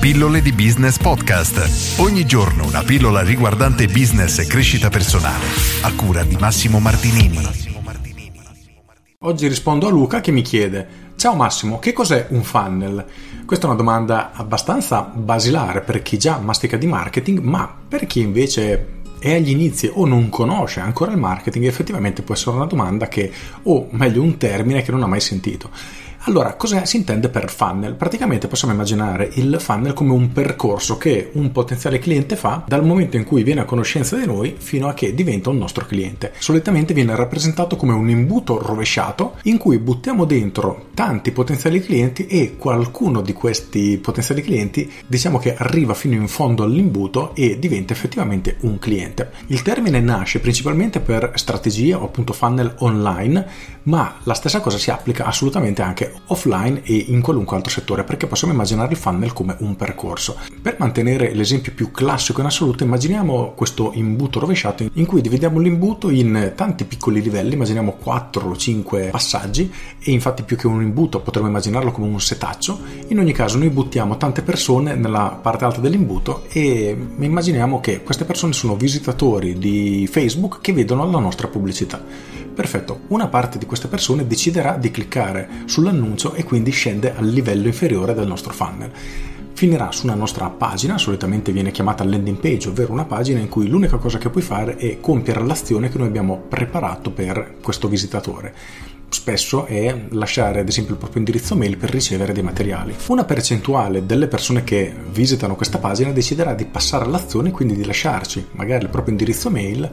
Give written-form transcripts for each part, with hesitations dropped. Pillole di Business Podcast. Ogni giorno una pillola riguardante business e crescita personale. A cura di Massimo Martinini. Oggi rispondo a Luca che mi chiede: ciao Massimo, che cos'è un funnel? Questa è una domanda abbastanza basilare per chi già mastica di marketing, ma per chi invece è agli inizi o non conosce ancora il marketing, effettivamente può essere una domanda che, o meglio un termine che non ha mai sentito. Allora, cosa si intende per funnel? Praticamente possiamo immaginare il funnel come un percorso che un potenziale cliente fa dal momento in cui viene a conoscenza di noi fino a che diventa un nostro cliente. Solitamente viene rappresentato come un imbuto rovesciato in cui buttiamo dentro tanti potenziali clienti e qualcuno di questi potenziali clienti, diciamo che arriva fino in fondo all'imbuto e diventa effettivamente un cliente. Il termine nasce principalmente per strategie o appunto funnel online, ma la stessa cosa si applica assolutamente anche offline e in qualunque altro settore, perché possiamo immaginare il funnel come un percorso. Per mantenere l'esempio più classico in assoluto, immaginiamo questo imbuto rovesciato in cui dividiamo l'imbuto in tanti piccoli livelli, immaginiamo 4 o 5 passaggi, e infatti più che un imbuto potremmo immaginarlo come un setaccio. In ogni caso noi buttiamo tante persone nella parte alta dell'imbuto e immaginiamo che queste persone sono visitatori di Facebook che vedono la nostra pubblicità. Perfetto, una parte di queste persone deciderà di cliccare sull'annuncio e quindi scende al livello inferiore del nostro funnel. Finirà su una nostra pagina, solitamente viene chiamata landing page, ovvero una pagina in cui l'unica cosa che puoi fare è compiere l'azione che noi abbiamo preparato per questo visitatore. Spesso è lasciare ad esempio il proprio indirizzo mail per ricevere dei materiali. Una percentuale delle persone che visitano questa pagina deciderà di passare all'azione e quindi di lasciarci magari il proprio indirizzo mail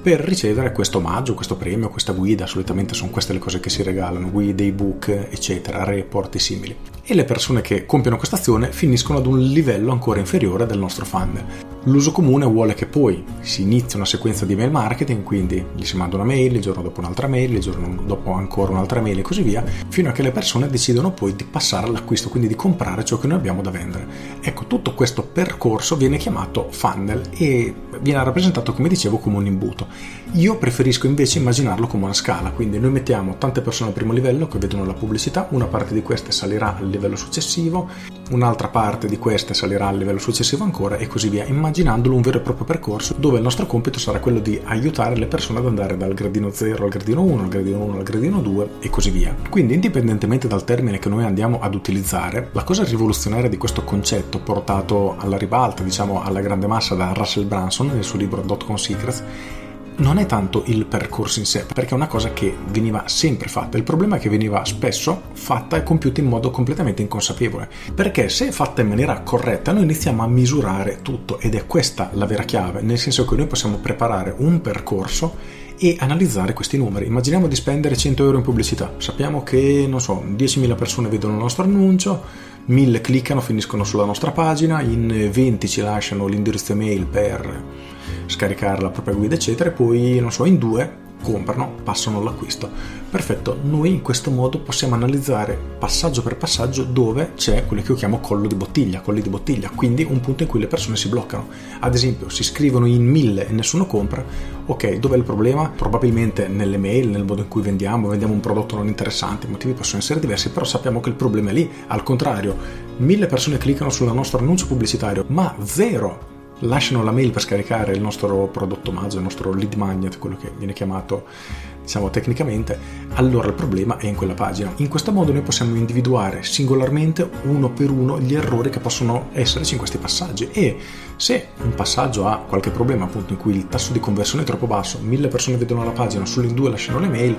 per ricevere questo omaggio, questo premio, questa guida. Solitamente sono queste le cose che si regalano, guide, ebook, eccetera, report e simili. E le persone che compiono questa azione finiscono ad un livello ancora inferiore del nostro funnel. L'uso comune vuole che poi si inizi una sequenza di mail marketing, quindi gli si manda una mail, il giorno dopo un'altra mail, il giorno dopo ancora un'altra mail e così via, fino a che le persone decidono poi di passare all'acquisto, quindi di comprare ciò che noi abbiamo da vendere. Ecco, tutto questo percorso viene chiamato funnel e viene rappresentato, come dicevo, come un imbuto. Io preferisco invece immaginarlo come una scala, quindi noi mettiamo tante persone al primo livello che vedono la pubblicità, una parte di queste salirà al livello successivo, un'altra parte di queste salirà al livello successivo ancora e così via, immaginandolo un vero e proprio percorso dove il nostro compito sarà quello di aiutare le persone ad andare dal gradino 0 al gradino 1, al gradino 1 al gradino 2 e così via. Quindi, indipendentemente dal termine che noi andiamo ad utilizzare, la cosa rivoluzionaria di questo concetto portato alla ribalta, diciamo alla grande massa, da Russell Branson nel suo libro Dot Com Secrets, non è tanto il percorso in sé, perché è una cosa che veniva sempre fatta. Il problema è che veniva spesso fatta e compiuta in modo completamente inconsapevole, perché se è fatta in maniera corretta noi iniziamo a misurare tutto, ed è questa la vera chiave, nel senso che noi possiamo preparare un percorso e analizzare questi numeri. Immaginiamo di spendere 100 euro in pubblicità, sappiamo che, 10.000 persone vedono il nostro annuncio, 1.000 cliccano, finiscono sulla nostra pagina, in 20 ci lasciano l'indirizzo email per scaricare la propria guida eccetera, e poi in 2 comprano, passano all'acquisto. Perfetto, noi in questo modo possiamo analizzare passaggio per passaggio dove c'è quello che io chiamo colli di bottiglia, quindi un punto in cui le persone si bloccano. Ad esempio, si scrivono in 1.000 e nessuno compra. Ok, dov'è il problema? Probabilmente nelle mail, nel modo in cui vendiamo un prodotto non interessante, i motivi possono essere diversi, però sappiamo che il problema è lì. Al contrario, 1.000 persone cliccano sul nostro annuncio pubblicitario, ma 0 lasciano la mail per scaricare il nostro prodotto omaggio, il nostro lead magnet, quello che viene chiamato tecnicamente. Allora il problema è in quella pagina. In questo modo noi possiamo individuare singolarmente, uno per uno, gli errori che possono esserci in questi passaggi, e se un passaggio ha qualche problema, appunto in cui il tasso di conversione è troppo basso, 1.000 persone vedono la pagina, solo in 2 lasciano le mail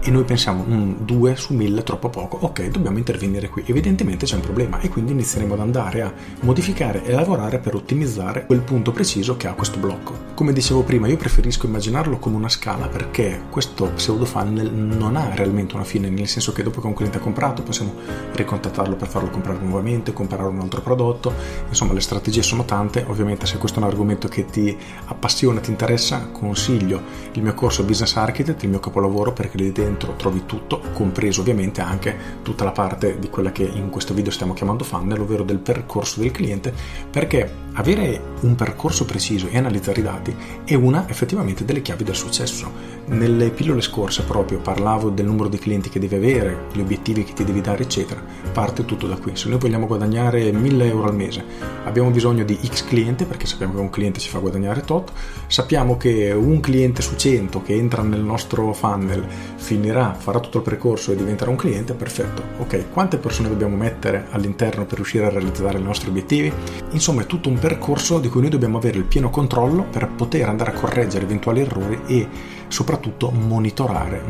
e noi pensiamo 2 su 1.000 troppo poco, ok, dobbiamo intervenire qui, evidentemente c'è un problema, e quindi inizieremo ad andare a modificare e lavorare per ottimizzare quel punto preciso che ha questo blocco. Come dicevo prima, io preferisco immaginarlo come una scala, perché questo pseudo funnel non ha realmente una fine, nel senso che dopo che un cliente ha comprato possiamo ricontattarlo per farlo comprare nuovamente, comprare un altro prodotto. Insomma, le strategie sono tante. Ovviamente, se questo è un argomento che ti appassiona, ti interessa, consiglio il mio corso Business Architect, il mio capolavoro, perché lì dentro trovi tutto, compreso ovviamente anche tutta la parte di quella che in questo video stiamo chiamando funnel, ovvero del percorso del cliente, perché avere un percorso preciso e analizzare i dati è una effettivamente delle chiavi del successo. Nelle pillole scorse proprio parlavo del numero di clienti che devi avere, gli obiettivi che ti devi dare, eccetera. Parte tutto da qui. Se noi vogliamo guadagnare 1000 euro al mese, abbiamo bisogno di X cliente, perché sappiamo che un cliente ci fa guadagnare tot, sappiamo che un cliente su 100 che entra nel nostro funnel finirà, farà tutto il percorso e diventerà un cliente, perfetto. Ok, quante persone dobbiamo mettere all'interno per riuscire a realizzare i nostri obiettivi? Insomma, è tutto un percorso di cui noi dobbiamo avere il pieno controllo per poter andare a correggere eventuali errori e soprattutto monitorare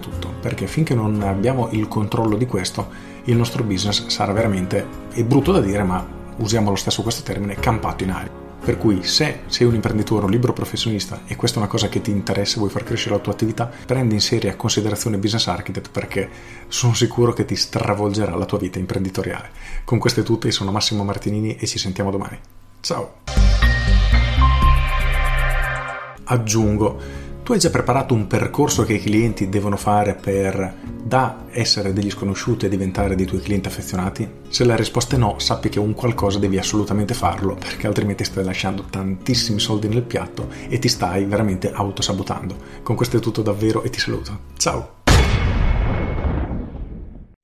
tutto, perché finché non abbiamo il controllo di questo, il nostro business sarà veramente, è brutto da dire ma usiamo lo stesso questo termine, campato in aria. Per cui se sei un imprenditore, un libero professionista e questa è una cosa che ti interessa, vuoi far crescere la tua attività, prendi in seria considerazione Business Architect, perché sono sicuro che ti stravolgerà la tua vita imprenditoriale. Con questo è tutto, io sono Massimo Martinini e ci sentiamo domani. Ciao! Aggiungo, tu hai già preparato un percorso che i clienti devono fare per da essere degli sconosciuti e diventare dei tuoi clienti affezionati? Se la risposta è no, sappi che un qualcosa devi assolutamente farlo, perché altrimenti stai lasciando tantissimi soldi nel piatto e ti stai veramente autosabotando. Con questo è tutto davvero e ti saluto. Ciao!